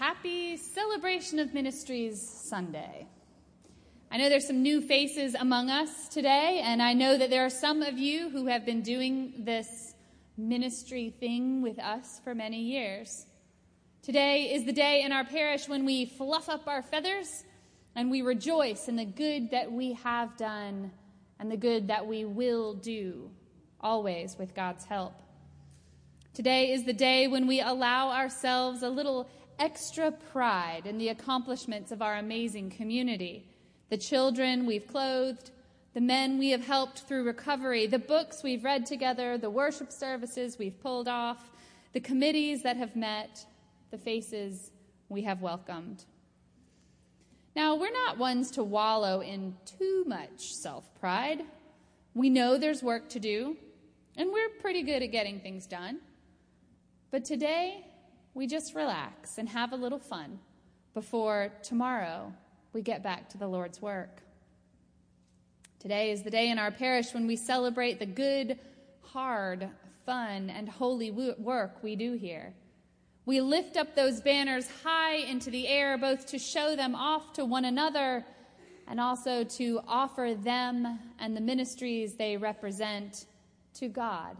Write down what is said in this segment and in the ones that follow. Happy Celebration of Ministries Sunday. I know there's some new faces among us today, and I know that there are some of you who have been doing this ministry thing with us for many years. Today is the day in our parish when we fluff up our feathers and we rejoice in the good that we have done and the good that we will do, always with God's help. Today is the day when we allow ourselves a little extra pride in the accomplishments of our amazing community. The children we've clothed, the men we have helped through recovery, the books we've read together, the worship services we've pulled off, the committees that have met, the faces we have welcomed. Now, we're not ones to wallow in too much self-pride. We know there's work to do, and we're pretty good at getting things done. But today, we just relax and have a little fun before tomorrow we get back to the Lord's work. Today is the day in our parish when we celebrate the good, hard, fun, and holy work we do here. We lift up those banners high into the air, both to show them off to one another and also to offer them and the ministries they represent to God,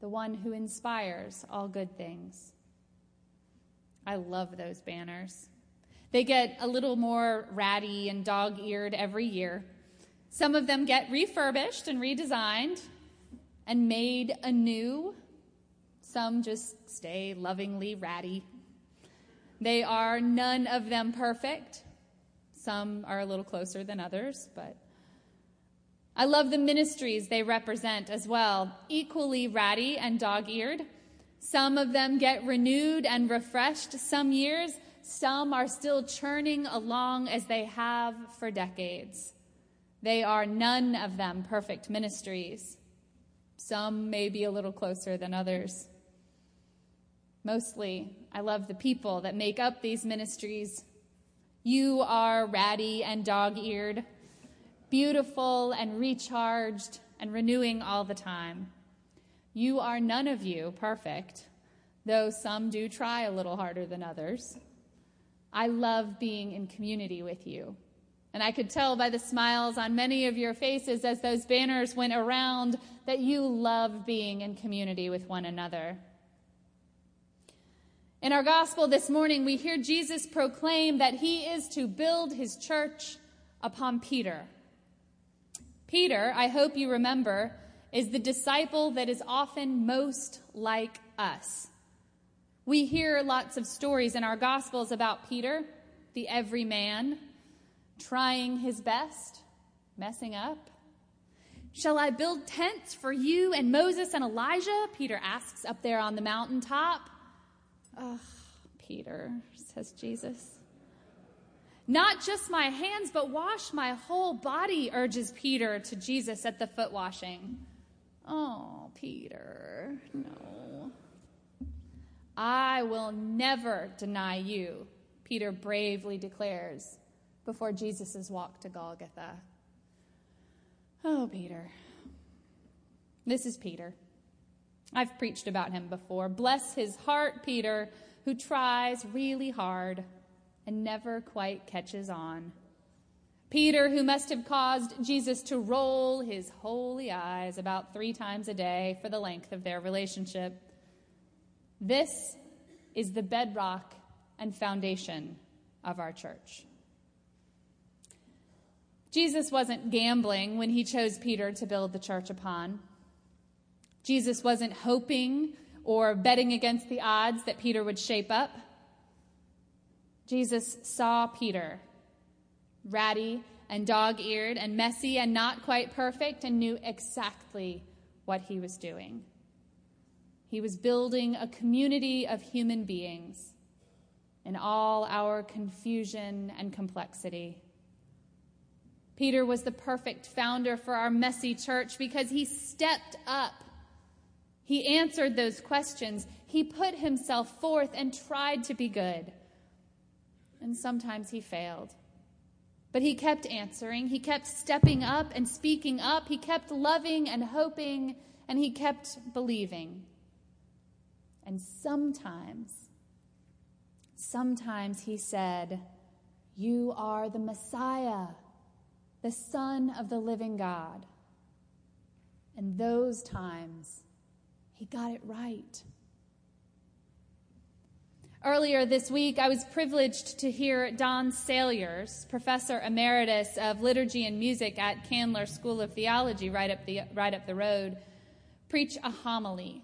the one who inspires all good things. I love those banners. They get a little more ratty and dog-eared every year. Some of them get refurbished and redesigned and made anew. Some just stay lovingly ratty. They are none of them perfect. Some are a little closer than others, but I love the ministries they represent as well, equally ratty and dog-eared. Some of them get renewed and refreshed some years. Some are still churning along as they have for decades. They are none of them perfect ministries. Some may be a little closer than others. Mostly, I love the people that make up these ministries. You are ratty and dog-eared, beautiful and recharged and renewing all the time. You are none of you perfect, though some do try a little harder than others. I love being in community with you. And I could tell by the smiles on many of your faces as those banners went around that you love being in community with one another. In our gospel this morning, we hear Jesus proclaim that he is to build his church upon Peter. Peter, I hope you remember, is the disciple that is often most like us. We hear lots of stories in our Gospels about Peter, the everyman, trying his best, messing up. "Shall I build tents for you and Moses and Elijah?" Peter asks up there on the mountaintop. "Ugh, Peter," says Jesus. "Not just my hands, but wash my whole body," urges Peter to Jesus at the foot washing. "Oh, Peter, no. I will never deny you," Peter bravely declares before Jesus' walk to Golgotha. Oh, Peter. This is Peter. I've preached about him before. Bless his heart, Peter, who tries really hard and never quite catches on. Peter, who must have caused Jesus to roll his holy eyes about 3 times a day for the length of their relationship. This is the bedrock and foundation of our church. Jesus wasn't gambling when he chose Peter to build the church upon. Jesus wasn't hoping or betting against the odds that Peter would shape up. Jesus saw Peter, ratty and dog-eared and messy and not quite perfect, and knew exactly what he was doing. He was building a community of human beings in all our confusion and complexity. Peter was the perfect founder for our messy church because he stepped up. He answered those questions. He put himself forth and tried to be good. And sometimes he failed. But he kept answering. He kept stepping up and speaking up. He kept loving and hoping, and he kept believing. And sometimes, Sometimes he said, "You are the Messiah, the Son of the living God." And those times, he got it right. Earlier this week, I was privileged to hear Don Saliers, Professor Emeritus of Liturgy and Music at Candler School of Theology right up the road, preach a homily.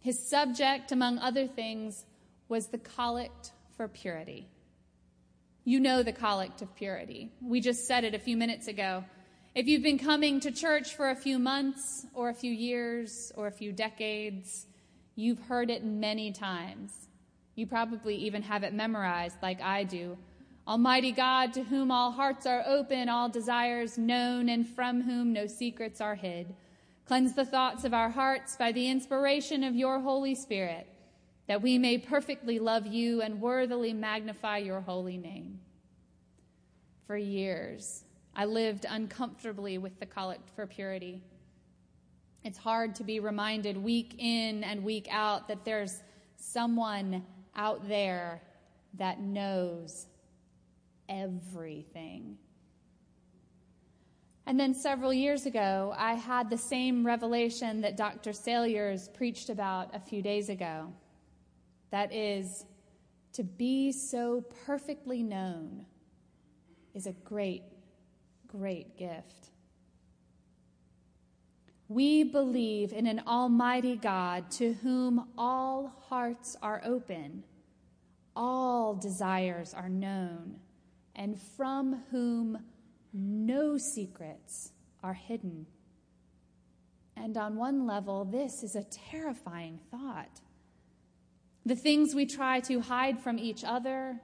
His subject, among other things, was the Collect for Purity. You know the Collect of Purity. We just said it a few minutes ago. If you've been coming to church for a few months or a few years or a few decades, you've heard it many times. You probably even have it memorized like I do. Almighty God, to whom all hearts are open, all desires known, and from whom no secrets are hid. Cleanse the thoughts of our hearts by the inspiration of your Holy Spirit, that we may perfectly love you and worthily magnify your holy name. For years, I lived uncomfortably with the Collect for Purity. It's hard to be reminded week in and week out that there's someone out there that knows everything. And then several years ago, I had the same revelation that Dr. Saliers preached about a few days ago. That is, to be so perfectly known is a great, great gift. We believe in an almighty God to whom all hearts are open, all desires are known, and from whom no secrets are hidden. And on one level, this is a terrifying thought. The things we try to hide from each other,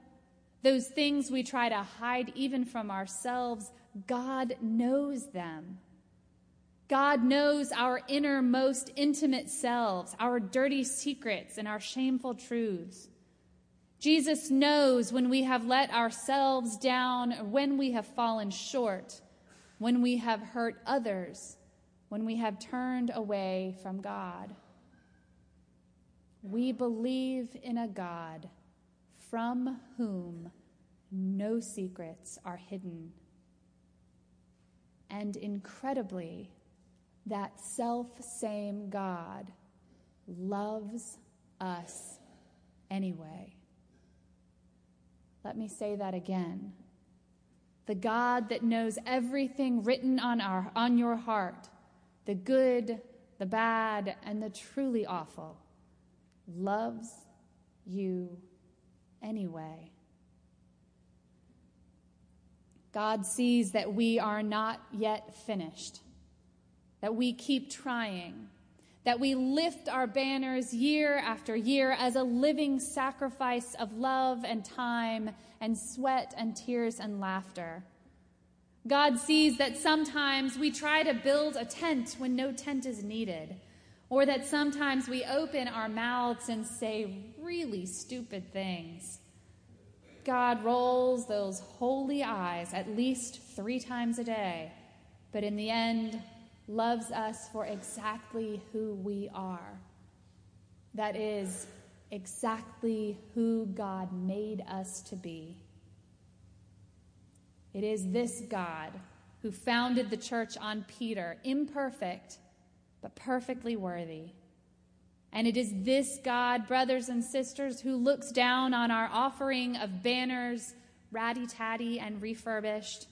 those things we try to hide even from ourselves, God knows them. God knows our innermost intimate selves, our dirty secrets, and our shameful truths. Jesus knows when we have let ourselves down, when we have fallen short, when we have hurt others, when we have turned away from God. We believe in a God from whom no secrets are hidden. And incredibly, that self-same God loves us anyway. Let me say that again. The God that knows everything written on your heart, the good, the bad, and the truly awful, loves you anyway. God sees that we are not yet finished, that we keep trying, that we lift our banners year after year as a living sacrifice of love and time and sweat and tears and laughter. God sees that sometimes we try to build a tent when no tent is needed, or that sometimes we open our mouths and say really stupid things. God rolls those holy eyes at least 3 times a day, but in the end, loves us for exactly who we are. That is, exactly who God made us to be. It is this God who founded the church on Peter, imperfect, but perfectly worthy. And it is this God, brothers and sisters, who looks down on our offering of banners, ratty-tatty and refurbished,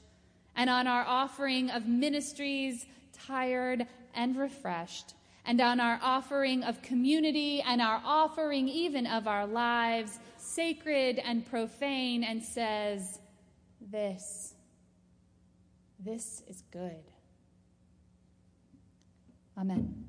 and on our offering of ministries, tired and refreshed, and on our offering of community and our offering even of our lives, sacred and profane, and says, this is good. Amen.